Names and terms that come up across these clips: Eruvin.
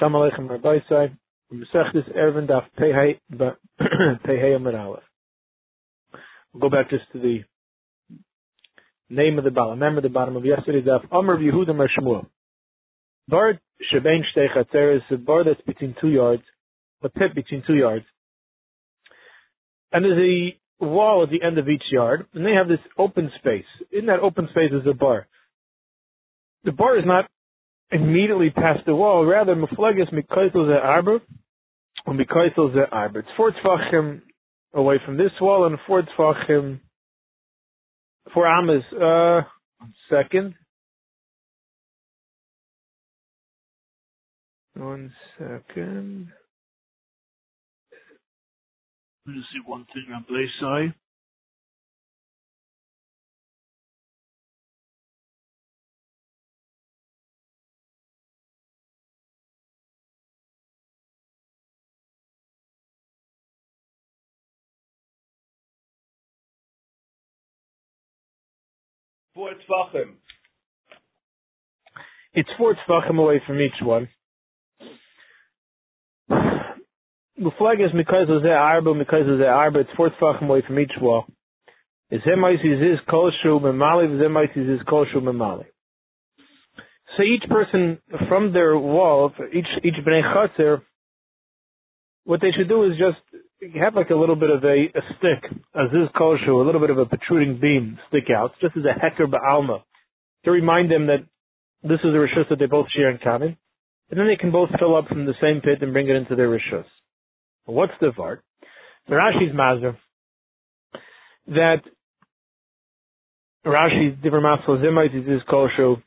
Shalom Aleichem Rabbeisai, Mesechtes Eruvin Daf Pehei Amud Aleph. We'll go back just to the name of the Baal. Remember the bottom of yesterday's Daf. Amar Yehuda Mar Shmuel. Bar shebein shtei chatzeres, a bar that's between 2 yards, a pit between 2 yards. And there's a wall at the end of each yard, and they have this open space. In that open space is a bar. The bar is not immediately past the wall, rather mufleges mikoisel ze arbor, or mikoisel ze arbor. It's 4 tefachim away from this wall, and 4 tefachim, 4 amas. 1 second. 1 second. Let me see one thing on the side. It's 4 tefachim away from each one. The flag is because of the arbor. It's 4 tefachim away from each wall. So each person from their wall, each bnei chatzer, what they should do is just have like a little bit of a stick, a little bit of a protruding beam stick out, just as a hecker ba'alma, to remind them that this is a rishus that they both share in common, and then they can both fill up from the same pit and bring it into their rishus. What's the vart? Rashi's Mazur, that Rashi's different masal zimaitis is kosho.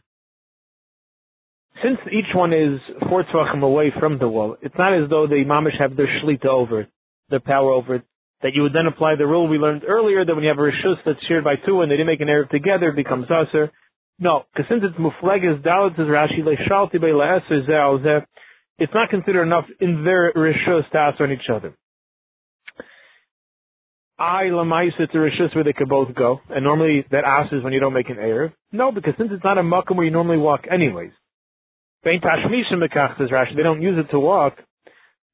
Since each one is 4 tefachim away from the wall, it's not as though the mamish have their shlita over it, their power over it, that you would then apply the rule we learned earlier that when you have a reshus that's shared by 2 and they didn't make an eruv together, it becomes aser. No, because since it's mufleges dalit is Rashi leishalti beileser ze'al zeh, it's not considered enough in their rishus to ask on each other. I lamaisa, it's a rishus where they could both go, and normally that ask is when you don't make an erev. No, because since it's not a makom where you normally walk anyways, they don't use it to walk.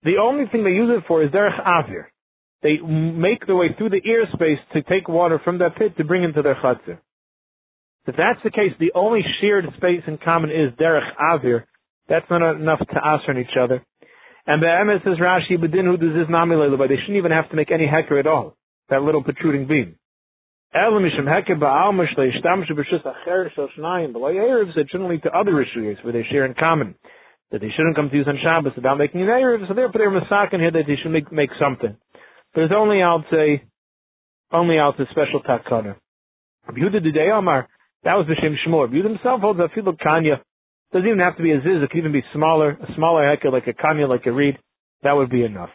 The only thing they use it for is derech avir. They make their way through the ear space to take water from that pit to bring into their chatzir. If that's the case, the only shared space in common is derech avir. That's not enough to answer on each other. And Be'emes says Rashi, B'dinu does this nami le'lubay. They shouldn't even have to make any hecker at all. That little protruding beam. Ela mishum hecker ba'almash le'ishtamshu b'shus acher shel shnayim b'lo yerev. It shouldn't lead to other rishuyos where they share in common. That they shouldn't come to use on Shabbos without making an erev. So therefore they're masakin here that they should make something. There's only out the special takana. B'yudah d'dei Omar. That was B'shem Shmuel. B'yudah himself holds a filu kanya. Doesn't even have to be a ziz. It could even be smaller, a smaller hecker, like a kanya, like a reed. That would be enough.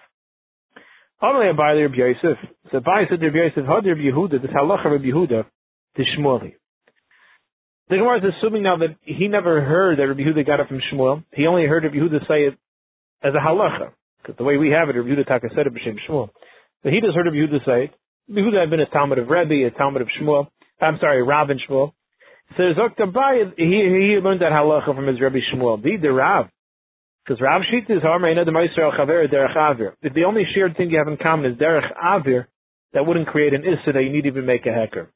Only by Rabbi Yosef. So by said Rabbi Yosef, had Rabbi Yehuda, this halacha Rabbi Yehuda, to Shmueli. The Gemara is assuming now that he never heard that Rabbi Yehuda got it from Shmuel. He only heard Rabbi Yehuda say it as a halacha, because the way we have it, Rabbi Yehuda taka said it b'shem Shmuel. But he just heard Rabbi Yehuda say it. Rabbi Yehuda had been a Talmud of Rebbe, a Talmud of Shmuel. I'm sorry, Rav and Shmuel. So he learned that halacha from his Rebbe Shmuel. The Rav, because Rav Shita is harmeina the Ma'aser al-Chaver derech avir. If the only shared thing you have in common is derech avir, that wouldn't create an issa that you need to even make a hecker.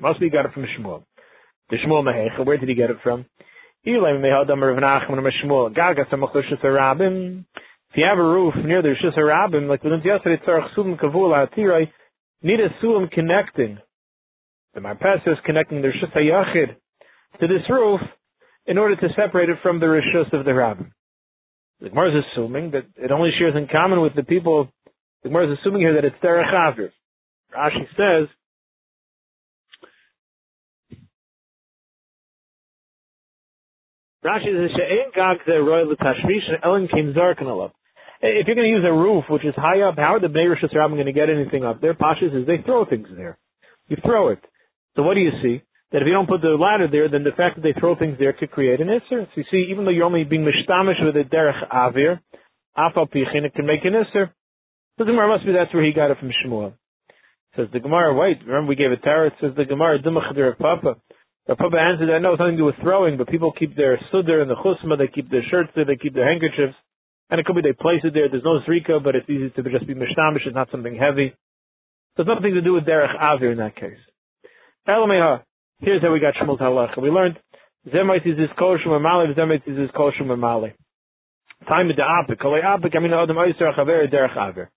Must be got it from Shmuel. The Shmuel Mehecha. Where did he get it from? If you have a roof near the Rishus HaRabim, like we learned yesterday, tzarach sulim kavula atirai, need a sulim connecting. The marpes is connecting the Rishus HaYachid to this roof in order to separate it from the Rishus of the Rabbim. The Gemara is assuming that it only shares in common with the people. The Gemara is assuming here that it's derech avir. Rashi says, she'ein gag ze'roi l'tashvish elin kim zarkin alav. If you're going to use a roof which is high up, how are the Bnei Rishus HaRabim going to get anything up? Their pashas is they throw things there. You throw it. So what do you see? That if you don't put the ladder there, then the fact that they throw things there could create an isser. So you see, even though you're only being mishtamish with a derech avir, afal pichin, it can make an isser. So the Gemara must be that's where he got it from Shmuel. Says the Gemara, wait, remember we gave a tarot. Says the Gemara, dumach derech papa. The Papa answered, I know something to do with throwing, but people keep their sudder and the chusma, they keep their shirts there, they keep their handkerchiefs, and it could be they place it there, there's no zrika, but it's easy to just be mishtamish, it's not something heavy. So it's nothing to do with derech avir in that case. Here's how we got Shmuel's halacha. We learned, Zemaitis is kosher mamali, Zemaitis is kosher mamali. Time of the apik, kalei apik, I mean, adam oiser haver, derech avir.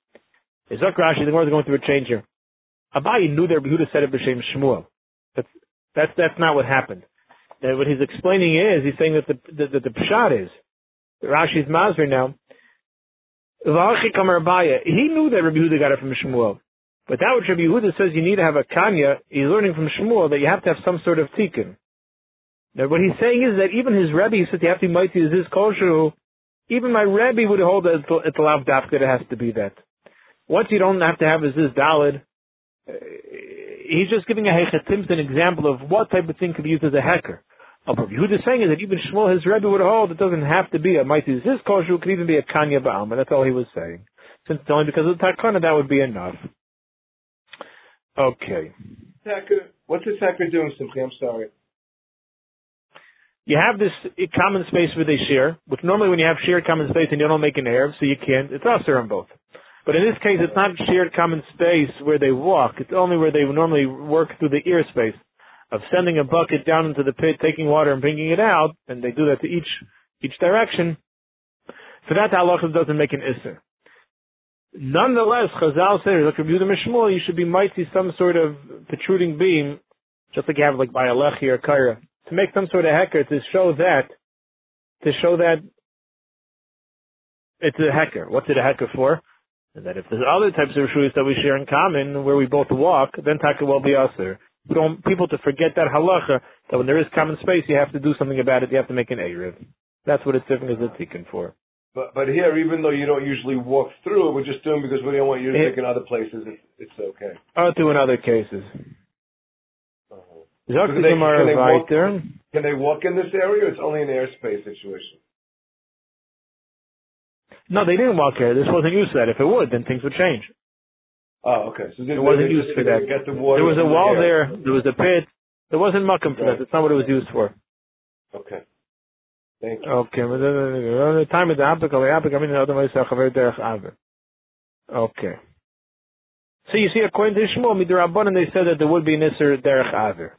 Ezok Rashi, the Gemara is going through a change here. Abaye knew that Rabbi Yehuda said it b'shem Shmuel. That's not what happened. That what he's explaining is, he's saying that the pshat is, Rashi's Masr now, he knew that Rabbi Yehuda got it from Shmuel. But that which Rabbi Yehuda says you need to have a kanya, he's learning from Shmuel that you have to have some sort of tikkun. Now what he's saying is that even his Rebbe said you have to be mighty as his kosher, even my Rebbe would hold that it's lav dafka, it has to be that. Once you don't have to have is this dalid, he's just giving a hechatim's an example of what type of thing could be used as a hacker. What Yehuda is saying is that even Shmuel, his Rebbe, would hold it doesn't have to be a Mighty Ziz Kosher, it could even be a Kanya Ba'alma. That's all he was saying. Since it's only because of the Takana, that would be enough. Okay. What's this hacker doing, Simchi? I'm sorry. You have this common space where they share, which normally when you have shared common space and you don't make an Arab, so you can't, it's us on both. But in this case, it's not shared common space where they walk. It's only where they normally work through the ear space of sending a bucket down into the pit, taking water and bringing it out, and they do that to each direction. So that halacha doesn't make an isser. Nonetheless, Chazal said, look, Rabbi Yehuda Mishmuel, you should be might see some sort of protruding beam, just like you have like by a lechi or kaira, to make some sort of hecker to show that it's a hecker. What's it a hecker for? And that if there's other types of rishuyos that we share in common, where we both walk, then taka will be aser. We don't want people to forget that halacha, that when there is common space, you have to do something about it, you have to make an eruv. That's what it's different as a tikkun for. But here, even though you don't usually walk through it, we're just doing because we don't want you to think in other places, it's okay. I'll do in other cases. So can they walk in this area, or it's only an airspace situation? No, they didn't walk here. This wasn't used for that. If it would, then things would change. Oh, okay. So it wasn't used for that. There was a wall there. There was a pit. There wasn't muckum for that. That's not what it was used for. Okay. Thank you. Okay. Okay. So you see, according to Shmuel, Midrabbanan, they said that there would be an Isser derech avir.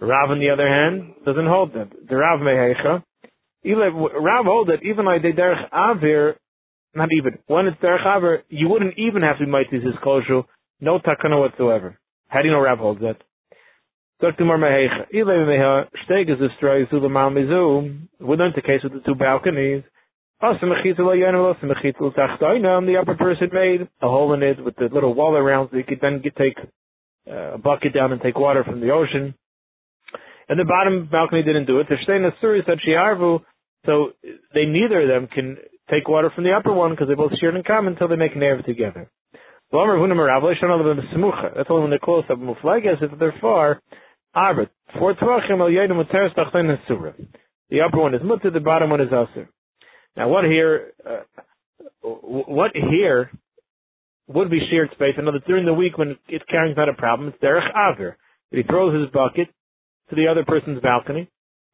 Rav, on the other hand, doesn't hold that. The Rav mehecha. Rav holds that even like they derech avir, not even. When it's derech avir, you wouldn't even have to be mighty his kosher, no takana whatsoever. How do you know Rav holds that? We learned the case with the two balconies. The upper person made a hole in it with the little wall around so he could then take a bucket down and take water from the ocean. And the bottom balcony didn't do it. So they neither of them can take water from the upper one because they both shared in common until they make an eruv together. That's only when they're close up. If they're far, the upper one is mutter, the bottom one is aser. Now, what here would be shared space? I know that during the week when it's carrying not a problem, it's derech avir. He throws his bucket to the other person's balcony,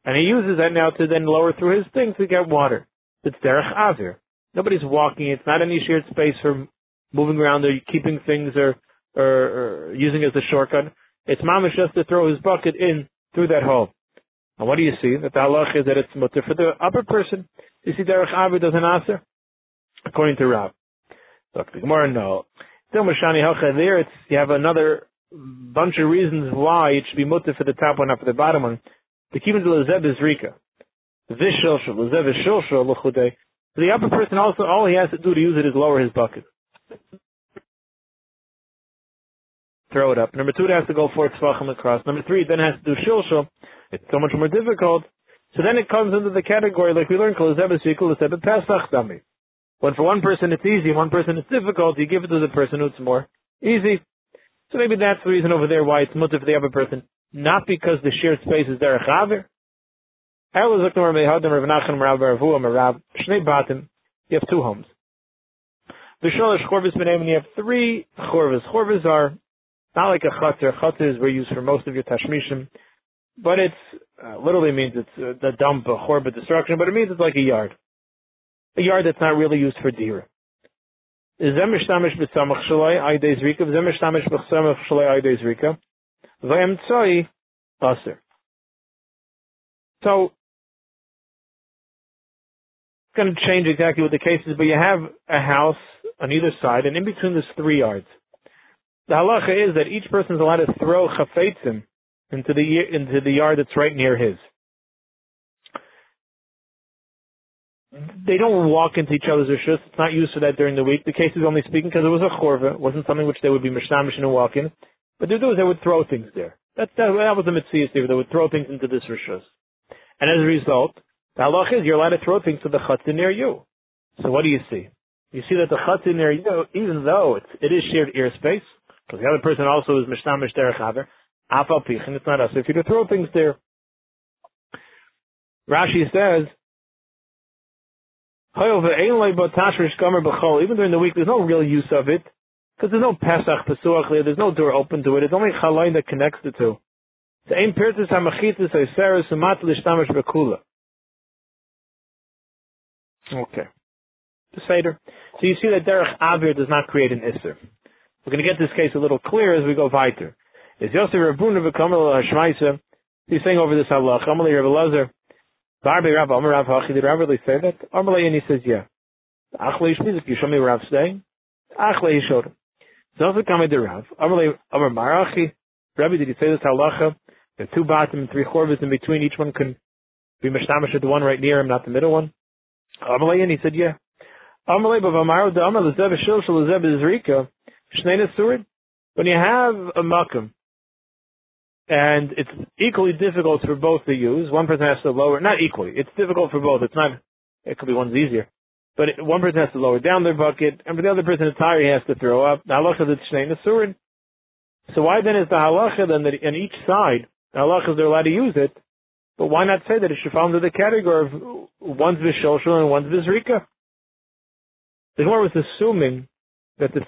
and he uses that now to then lower through his thing to get water. It's derech avir. Nobody's walking. It's not any shared space for moving around or keeping things or using it as a shortcut. It's mamish just to throw his bucket in through that hole. And what do you see? That the halach is that it's mutter for the upper person. You see, derech avir doesn't answer, according to Rav. Dr. Gemara, no. Still, Mashani Halcha, there you have another bunch of reasons why it should be mutter for the top one, not for the bottom one. The kibun de lezeb is rika. Lezeb is shulshul, l'chudei. The upper person also, all he has to do to use it is lower his bucket. Throw it up. Number two, it has to go 4 tzvachim across. Number three, it then has to do shilshul. It's so much more difficult. So then it comes into the category, like we learned, when for one person it's easy, one person it's difficult, you give it to the person who's more easy. So maybe that's the reason over there why it's mutter for the upper person, not because the shared space is derech avir. You have two homes. You have three chorvas. Chorvas are not like a chater. Chaters were used for most of your tashmishim. But it's literally means it's the dump, a chorba, destruction, but it means it's like a yard that's not really used for dira. So it's going to change exactly what the case is, but you have a house on either side, and in between there's 3 yards. The halacha is that each person is allowed to throw chafetzim into the yard that's right near his. They don't walk into each other's rishus. It's not used for that during the week. The case is only speaking because it was a chorva. It wasn't something which they would be mishnamish and walk in. But they do is they would throw things there. That was the mitzvah. They would throw things into this rishus. And as a result, the halach is you're allowed to throw things to the chatzin near you. So what do you see? You see that the chatzin near you, even though it is shared air space, because the other person also is mishnamish derech haver, afal pichin, and it's not us. So if you to throw things there, Rashi says, even during the week, there's no real use of it, because there's no Pesach, Pesuach, there's no door open to it. It's only Chalain that connects the two. Okay. The Seder. So you see that Derech Avir does not create an Isser. We're going to get this case a little clearer as we go weiter. Is Yosef Rabbeinu B'Kamal HaShmaisa, he's saying over this halach, Amalei Rebbe Lazar, Barbe Rav, Amar Rav Hachi, did Rav really say that? Amalei, and he says, yeah. Achle Yishmizik, you show me Rav today? Achle, he showed him. Zosef Kamei de Rav, Amalei, Amar Marachi, Rabbi, did he say this halacha? There are 2 batim and 3 chorvas in between, each one can be mishtamish at the one right near him, not the middle one. Amalei, and he said, yeah. Amalei, Bavamaru, Da Amar, Lezeb, Shil, Shil, Lezeb, Zrika, Shnei Nesurid. When you have a makom, and it's equally difficult for both to use. One person has to lower, not equally. It's difficult for both. It could be one's easier. But one person has to lower down their bucket, and for the other person it's higher, he has to throw up. The halacha is Shnei Nesurin. So why then is the halacha then that on each side, the halacha is they're allowed to use it, but why not say that it should fall under the category of one's Vishoshal and one's Vizrika? The Gemara was assuming that the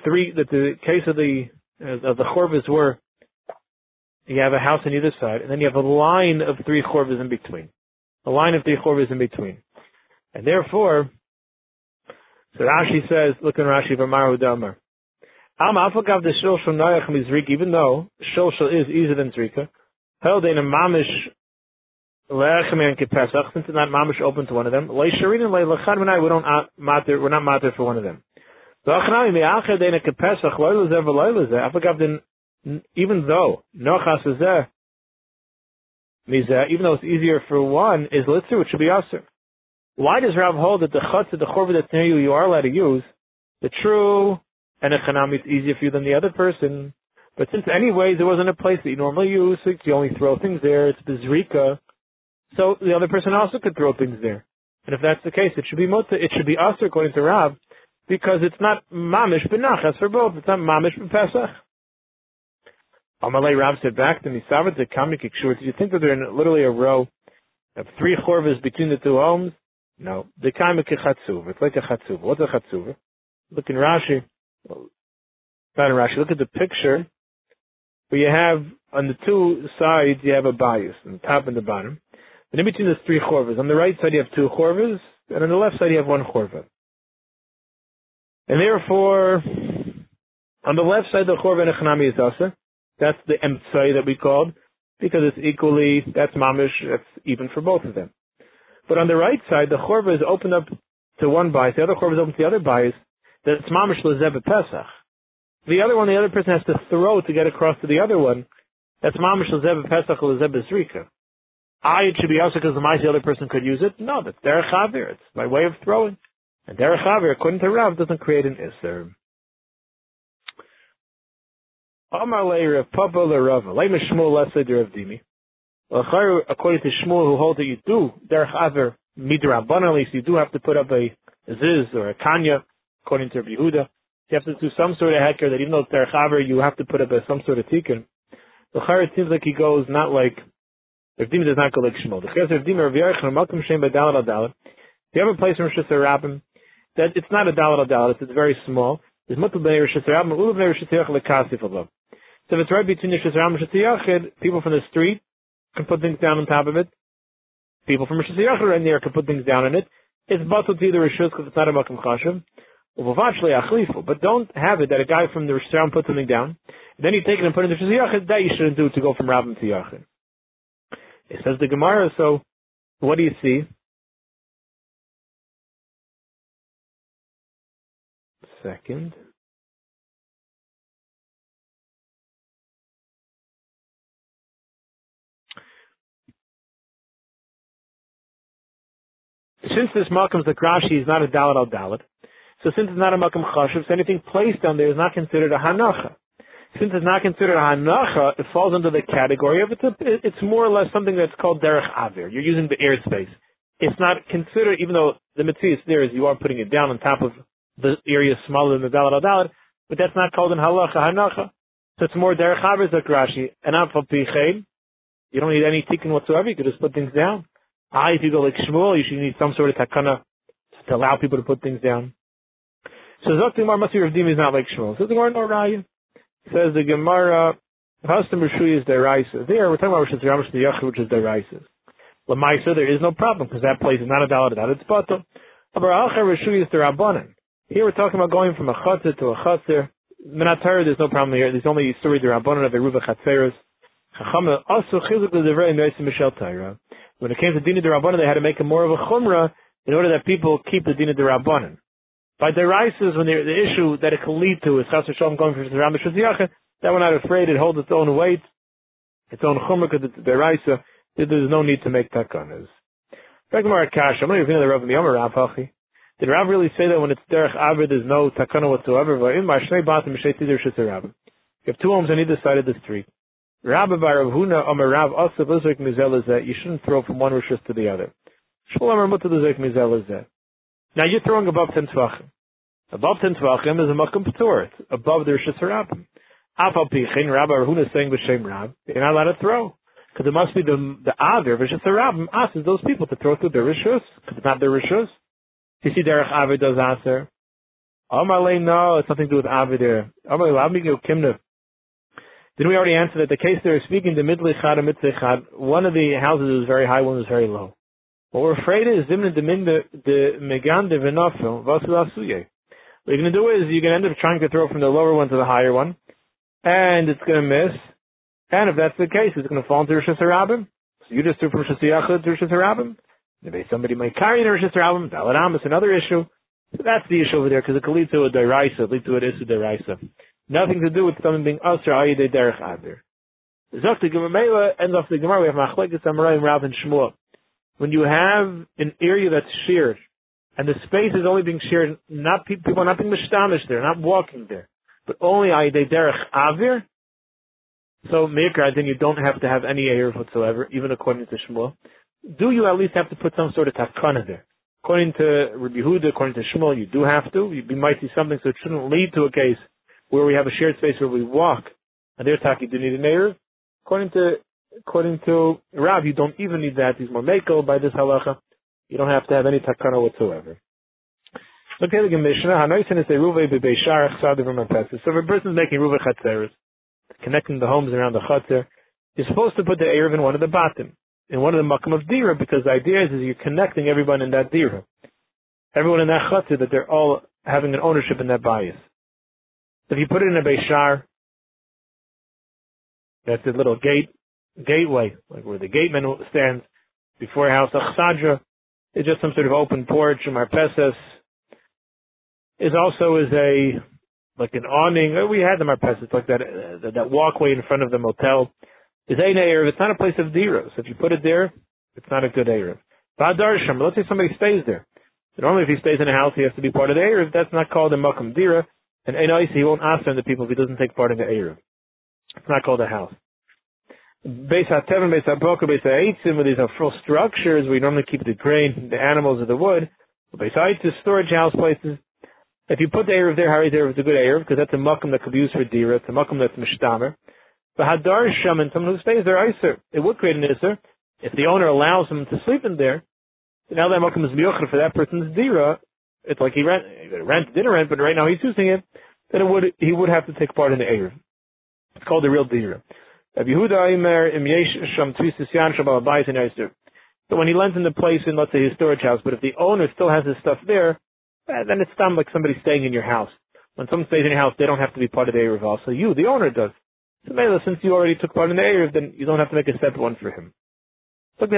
case of the Chorvas were you have a house on either side, and then you have a line of 3 chorvas in between. A line of 3 chorvas in between. And therefore, so Rashi says, look in Rashi, V'maru Damar. Am afakav de shilshul noyach mizrika, even though shilshul is easier than zrika, held in a mamish le'echem and kipesach, since it's not mamish open to one of them, le'sharin and le'lachan v'nai, we're not matter for one of them. V'achanami me'achad in a kipesach, lo'ilazeh v'lo'ilazeh, afakav din. Even though it's easier for one, is litzer, which should be aser. Why does Rav hold that the chatzah, the chorva that's near you, you are allowed to use? The true and a chanami is easier for you than the other person. But since anyways there wasn't a place that you normally use, so you only throw things there. It's bezrika, so the other person also could throw things there. And if that's the case, it should be motza. It should be aser according to Rav, because it's not mamish benachas for both. It's not mamish b'pesach. Amalei Rav said back to me, do you think that they're in literally a row of 3 chorvas between the 2 homes? No. The kamik chatzuva. It's like a chatzuva. What's a chatzuva? Look in Rashi. Not in Rashi. Look at the picture where you have on the 2 sides you have a bias, on the top and the bottom. And in between there's 3 chorvas. On the right side you have 2 chorvas, and on the left side you have 1 chorva. And therefore, on the left side the chorva and echnami is asa. That's the emtsai that we called, because it's equally, that's mamish, that's even for both of them. But on the right side, the chorva is opened up to one bias, the other chorva is open to the other bias, that's mamish lezeb pesach. The other one, the other person has to throw to get across to the other one, that's mamish lezeb pesach lezeb zrika. It should be also because the other person could use it? No, that's derech havir, it's by way of throwing. And derech havir, according to Rav, doesn't create an iser. According to Shmuel, who holds that you do derech aver midrabanan, at least you do have to put up a ziz or a kanya. According to Rabbi Yehuda, you have to do some sort of hecker, that even though it's derech aver, you have to put up some sort of tikkun. It seems like he goes not like Rav Dimi, does not go like Shmuel. You have a place in Rosh Hashanah that it's not a dalad al dalad; it's very small. It's mutal b'nei Rosh Hashanah, uluv b'nei Rosh Hashanah lekasif above. So if it's right between the Shazram and Shatiyachid, people from the street can put things down on top of it. People from Rishus Yachar in there can put things down on it. It's batal to either Rishus because it's not a Makom Chashav. But don't have it that a guy from the Rishus Yachar puts something down, and then you take it and put it in the Rishus Yachar. That you shouldn't do to go from Rabbim to Yachar. It says the Gemara, so what do you see? Second. Since this Makom Zakrashi is not a Dalet al Dalet, so since it's not a Makom Chashav, so anything placed on there is not considered a Hanacha. Since it's not considered a Hanacha, it falls under the category of it's more or less something that's called Derech Avir. You're using the airspace. It's not considered, even though the Metzius there is you are putting it down on top of the area smaller than the Dalet al Dalet, but that's not called an Halacha Hanacha. So it's more Derech Avir Zakrashi. And Afal Pi Chein, you don't need any tikkun whatsoever. You could just put things down. If you go like Shmuel, you should need some sort of takana to allow people to put things down. So Zok Gemara must be Ravdim is not like Shmuel. So the Gemara no Raya says the Gemara Hastam Rishui is deraisa. There we're talking about Rishus Yachar the Yachar, which is deraisa. Lamaisa there is no problem because that place is not a Dalet al Dalet, it's Batel. Abarachar Rishui is derabanan. Here we're talking about going from a Chatzir to a Chatzir. Minatara there's no problem here. There's only a story derabanan of Eruv Chatzeros. Chachama also Chizuk LeDevrei Meisa Mishel Taira. When it came to Dina D'Rabbanan, they had to make it more of a Chumrah in order that people keep the Dina D'Rabbanan. By D'Raises, when the issue that it can lead to is Chas V'Shalom going from the Rambam Shuziyachah, that we're not afraid, it holds its own weight, its own Chumrah, because it's D'Raises, there's no need to make Takanas. Regmar Akash, I'm not even the Rav in the Yomer Rav Hachi. Did Rav really say that when it's Derech Avir, there's no Takana whatsoever? You have two homes on either side of the street. Rabbi Bar Rav Huna Amar Rav Asaf Lizrik Mizel is that you shouldn't throw from one Rishus to the other. Shmuel Amar Mutter Lizrik Mizel is that. Now you're throwing above 10 Tvachim. Above 10 Tvachim is a Makom Ptur. It's above the Rishus HaRabim. Afal Pi Chein Rabbi Rav Huna is saying B'Shem Rab, you're not allowed to throw. Because it must be the Avir Rishus HaRabim asks those people to throw through their Rishus. Because it's not their Rishus. You see Derech Avir does Aser. Amar Lei no, it's nothing to do with Avir there. Amar Lei Lab Migo Kimnev. Didn't we already answer that the case they're speaking, the Midlichad and Mitzechad, one of the houses is very high, one is very low. What we're afraid is, Zimna de Megande Venafil, Vasilasuye. What you're going to do is, you're going to end up trying to throw from the lower one to the higher one, and it's going to miss, and if that's the case, it's going to fall into Rishus HaRabim. So you just threw from Rishus Yachad to Rishus HaRabim. Maybe somebody might carry in Rishus HaRabim, Dalad Amos, another issue. So that's the issue over there, because it could lead to a Deraisa, it leads to an Isu Deraisa. Nothing to do with something being Asr Ayidei Derech Avir. Zakti Gemara ends off the Gemara. We have Machlekes Amoraim Rav and Shmuel. When you have an area that's shared, and the space is only being shared, not people are not being mishtamish there, not walking there, but only Ayidei Derech Avir. So Meikra, then you don't have to have any Eruv whatsoever, even according to Shmuel. Do you at least have to put some sort of takana there? According to Rabbi Yehuda, according to Shmuel, you do have to. You might see something, so it shouldn't lead to a case where we have a shared space where we walk, and they're talking, do you need an Eruv? According to Rav, you don't even need that. He's more mekel by this halacha. You don't have to have any takana whatsoever. Look at the Mishnah. Hanoisin is a Ruvei b'bei sharach sadav u'mapesah. So if a person's making Ruvei chatzeres, connecting the homes around the chatzer, you're supposed to put the Eruv in one of the batim, in one of the makom of dira, because the idea is you're connecting everyone in that dira. Everyone in that chatzer, that they're all having an ownership in that bias. If you put it in a Beishar, that's a little gateway, like where the gateman stands before house Achsadra. It's just some sort of open porch. Marpeses is also an awning. We had the Marpeses like that walkway in front of the motel. Is an Erev. It's not a place of Dira. So if you put it there, it's not a good Erev. Badarsham, let's say somebody stays there. So normally if he stays in a house, he has to be part of the Erev. That's not called a Makom Dira. And Einoisi, he won't ask them the people if he doesn't take part in the Eruv. It's not called a house. Beis HaTevin, Beis HaBoker, Beis HaEitzim, where these are full structures, we normally keep the grain, the animals, or the wood. Beis HaEitzim, storage house places. If you put the Eruv there, Hari Eruv is a good Eruv, because that's a makom that could be used for Dira, it's a makom that's Mishtamer. But Hadar Shaman, someone who stays there, Iser, it would create an Iser. If the owner allows him to sleep in there, now that makom is Miocher for that person's Dira. It's like he didn't rent, but right now he's using it, then he would have to take part in the Eruv. It's called the real Dira. So when he lends him the place in, let's say, his storage house, but if the owner still has his stuff there, then it's not like somebody staying in your house. When someone stays in your house, they don't have to be part of the Eruv. So you, the owner, does. So Mela, since you already took part in the Eruv, then you don't have to make a separate one for him. Any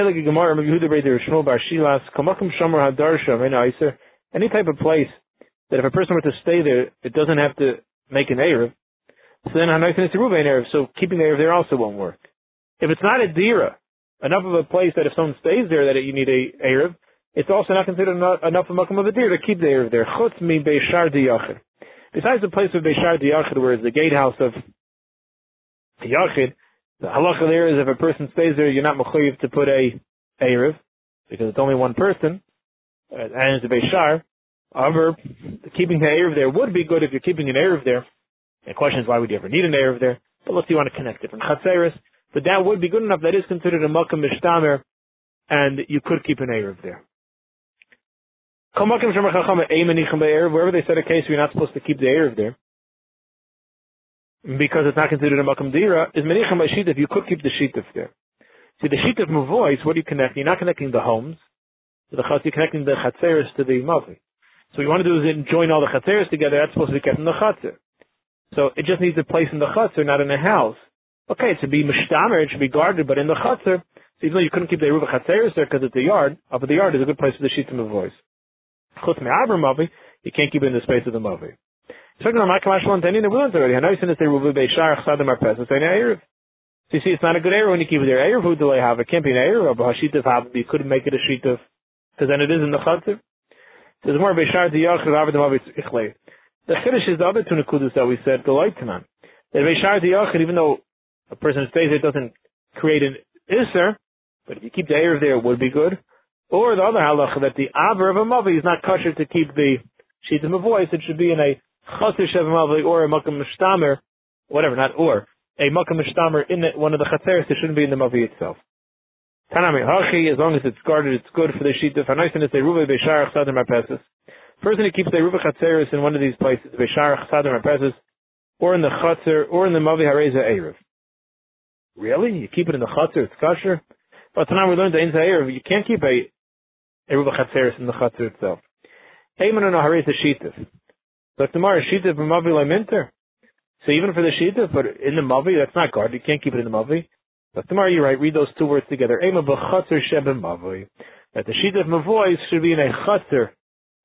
type of place that if a person were to stay there, it doesn't have to make an Eruv. So then keeping the Eruv there also won't work. If it's not a dira, enough of a place that if someone stays there that you need a Eruv, it's also not considered enough of makom of a dira to keep the Eruv there. Besides the place of Beishar Diyachid, where it's the gatehouse of Yachid, the halacha there is if a person stays there, you're not mechuyev to put a Eruv, because it's only one person, and it's a Beishar. However, keeping the Eruv there would be good if you're keeping an Eruv there. The question is, why would you ever need an Eruv there? But let's see, you want to connect different Chatzeres. But that would be good enough. That is considered a Makom Mishtamer, and you could keep an Eruv there. Wherever they set a case where you're not supposed to keep the Eruv there, because it's not considered a Makom Dira, is Menicham Shittif, you could keep the Shittif there. See, the Shittif Mavois, what do you connect? You're not connecting the homes to the Chatz, you're connecting the Chatzeres to the Mavli. So what you want to do is join all the Chatzeres together. That's supposed to be kept in the Chatzer. So it just needs a place in the Chatzar, not in a house. Okay, to be mishtamer, it should be guarded, but in the Chatzar, so even though you couldn't keep the Eruv Chatzeres there because it's a yard, up at the yard is a good place for the Shittim Mavois. Chutz me'abra Mavi, you can't keep it in the space of the Mavi. So you see, it's not a good Eruv when you keep it there. Eruv hu delay hava, it can't be an Eruv, but hashittif hava, you couldn't make it a shittif, because then it is in the Chatzar. So there's more Beishar Diyachid hava the Mavi ichlei. The Chiddush is the other two Nekudos that we said, the Leitanan. That Beishar Diyachid, even though a person who stays there doesn't create an Isser, but if you keep the Eruv there, it would be good. Or the other halacha, that the Aver of a Mavi is not kosher to keep the Shittim Mavois, it should be in a Chatzar Shev Mavi or a Makom Mishtamer, whatever, not or, a Makom Mishtamer in one of the Chatzeres, it shouldn't be in the Mavi itself. Tanami Hachi, as long as it's guarded, it's good for the Shittif. Hanaisin is the Ruve Beishar Achsadim Arpesis. Person who keeps the Eruv Chatzeres in one of these places, Beishar Chsadim HaPeses, or in the Chatzer, or in the Mavi Hareza Eruv. Really? You keep it in the Chatzer, it's kosher? But tonight we learned that in the Eruv, you can't keep a Eruv Chatzeres in the Chatzer itself. Eiman on a Hareza Shittif. So tomorrow, Shittif and Mavi Leminter. So even for the Shittif, but in the Mavi, that's not guarded, you can't keep it in the Mavi. But tomorrow, you're right, read those two words together. Eiman B'Chatzer Sheb Mavi. That the Shittif Mavois should be in a Chatzer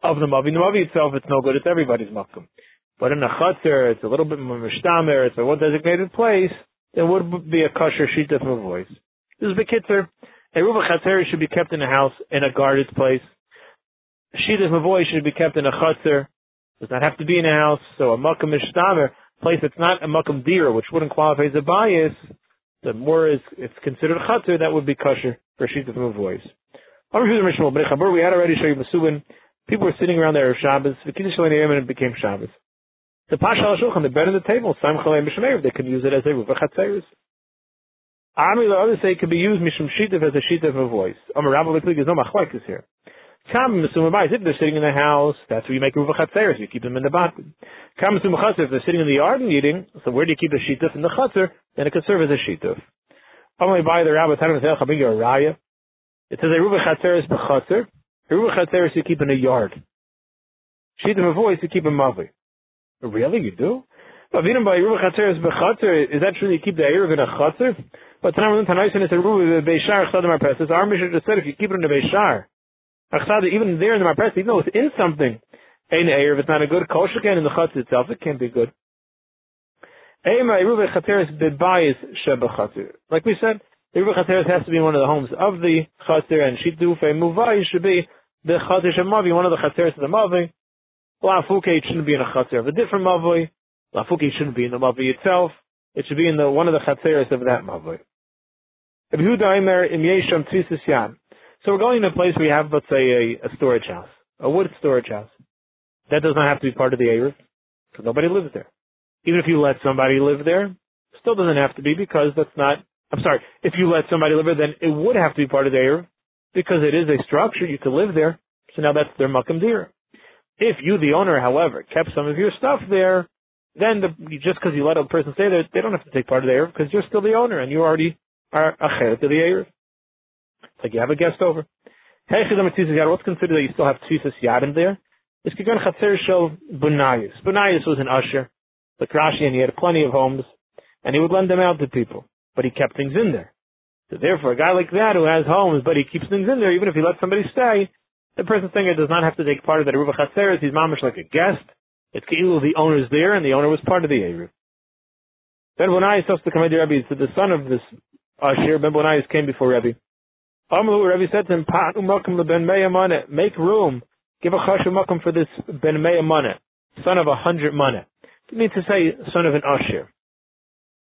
of the Mavi. The Mavi itself, it's no good. It's everybody's makom. But in a Chatzer, it's a little bit more mishtamer. It's a one designated place. It would be a kosher shittif mavois. This is Bekitzer. Eruv Chatzer should be kept in a house, in a guarded place. Shittif mavois should be kept in a Chatzer. Does not have to be in a house. So a makom mishtamer, place that's not a makom dira, which wouldn't qualify as a bias, the more it's considered Chatzer, that would be kosher for shittif mavois. We had already shown you Mesubin. People were sitting around there of Shabbos. It became Shabbos. The Pasha al Shulchan, the bed and the table, they could use it as a Eruv Chatzeres. Ami, the others say it could be used Mishum Shittif as a Shittif Mavois. Amar Rabbi Leklig is no machlokes here. Kam Mesumah Bayis, if they're sitting in the house, that's where you make Eruv Chatzeres. You keep them in the batim. Kam Mesumah Chatzer, if they're sitting in the yard and eating, so where do you keep the Shittif in the Chatzer? Then it could serve as a Shittif. Amar by the Rabbi Tanam Zeh Chabig Araya. It says Eruv Chatzeres b'Chatzer. Eruv Chatzeres you keep in a yard. Shittim Mavois you keep in Mavi. Really, you do? Avidim by Eruv Chatzeres b'Chatzer, is that true you keep the Eruv in a Chatzer? But Tanam Tanaisin is Eruv b'Beishar Achsadim Arpesis. Our Mishnah just said if you keep it in the Beishar Achsadim, even there in the Arpesis, even though it's in something, in the Eruv, it's not a good kosher can in the Chatzer itself. It can't be good. Eimah Eruv Chatzeres b'Bayis sheb'Chatzer. Like we said, Eruv Chatzeres has to be in one of the homes of the Chatzer, and Shituf Muvai should be the Chatzer Shemavi, one of the Chatzeres of the Mavi. Lafuke, it shouldn't be in a Chatzer of a different Mavi. Lafuke shouldn't be in the Mavi itself. It should be in the one of the Chatzeres of that Mavi. So we're going to a place where you have, let's say, a storage house, a wood storage house. That does not have to be part of the Eruv, because nobody lives there. Even if you let somebody live there, still doesn't have to be because that's not. I'm sorry, if you let somebody live there, then it would have to be part of the Eruv, because it is a structure, you could live there, so now that's their Makom Dira. If you, the owner, however, kept some of your stuff there, then just because you let a person stay there, they don't have to take part of the Erev because you're still the owner and you already are a Cheret to the Erev. It's like you have a guest over. What's considered that you still have Tzitzis Yadim there? It's Kagan Chatzer Shel Bunayus. Bunayus was an usher, like Rashi, and he had plenty of homes, and he would lend them out to people, but he kept things in there. So therefore, a guy like that who has homes, but he keeps things in there, even if he lets somebody stay, the person saying it does not have to take part of that Eruv Chatzeres. He's mamish like a guest. It's Keilu, the owner's there, and the owner was part of the Eruv. Ben Bunayus asked the Kamei Rebbe, the son of this usher, Ben Bunayus came before Rebbe. Amlu, Rebbe said to him, Pat umakum leben me'amane, make room, give a chashu makum for this ben me'amane, son of 100 maneh. It means to say son of an usher.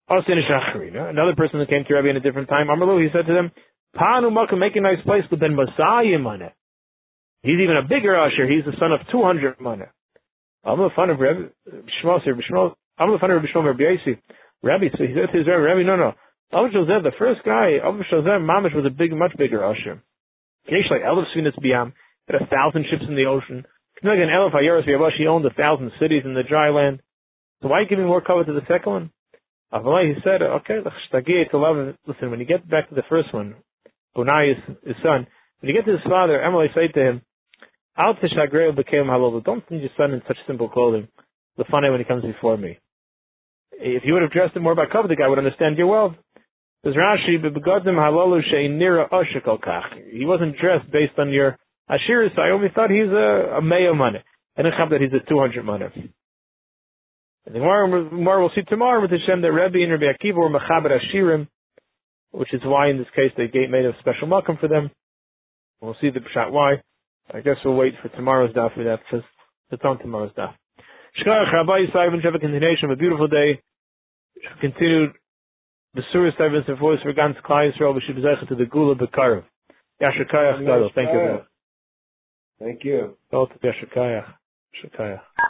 Another person who came to Rebbe in a different time, Amrlu, he said to them, Panu Makum, make a nice place with Ben Masayim on it. He's even a bigger usher, he's the son of 200 maneh. Amr the fun of Rebbe Shmos, Amr the fun of Rebbe Shmos, Rebbe Yasi, Rebbe, so he said to his Rebbe, no. Amr Shazem, the first guy, Amr Shazem, Mamish was a big, much bigger usher. Kenesh like Elif Svinus Biam, had 1,000 ships in the ocean. Knegan Elif Hayeros Yabash, he owned 1,000 cities in the dry land. So why are you giving more cover to the second one? He said, okay, listen, when you get back to the first one, Bunayus, his son, when you get to his father, Amalei said to him, don't send your son in such simple clothing, the funny when he comes before me. If you would have dressed him more by cover, the guy would understand your wealth. Says Rashi, he wasn't dressed based on your ashiris, so I only thought he's a me'ah maneh, and I that he's a 200 maneh. And the Gemara we'll see tomorrow with Hashem that Rebbe and Rebbe Akiva were mechaber ashirim, which is why in this case they made a special makom for them. We'll see the pshat why. I guess we'll wait for tomorrow's daf for that because it's on tomorrow's daf. Shkarach Rabbi Yisrael and have a continuation of a beautiful day. Continued the Surah service and voice for Gans Klai Yisrael v'shibzeicha to the Gula B'Karov. Yasher Kayach Gadol. Thank you. Thank you. Yasher Kayach.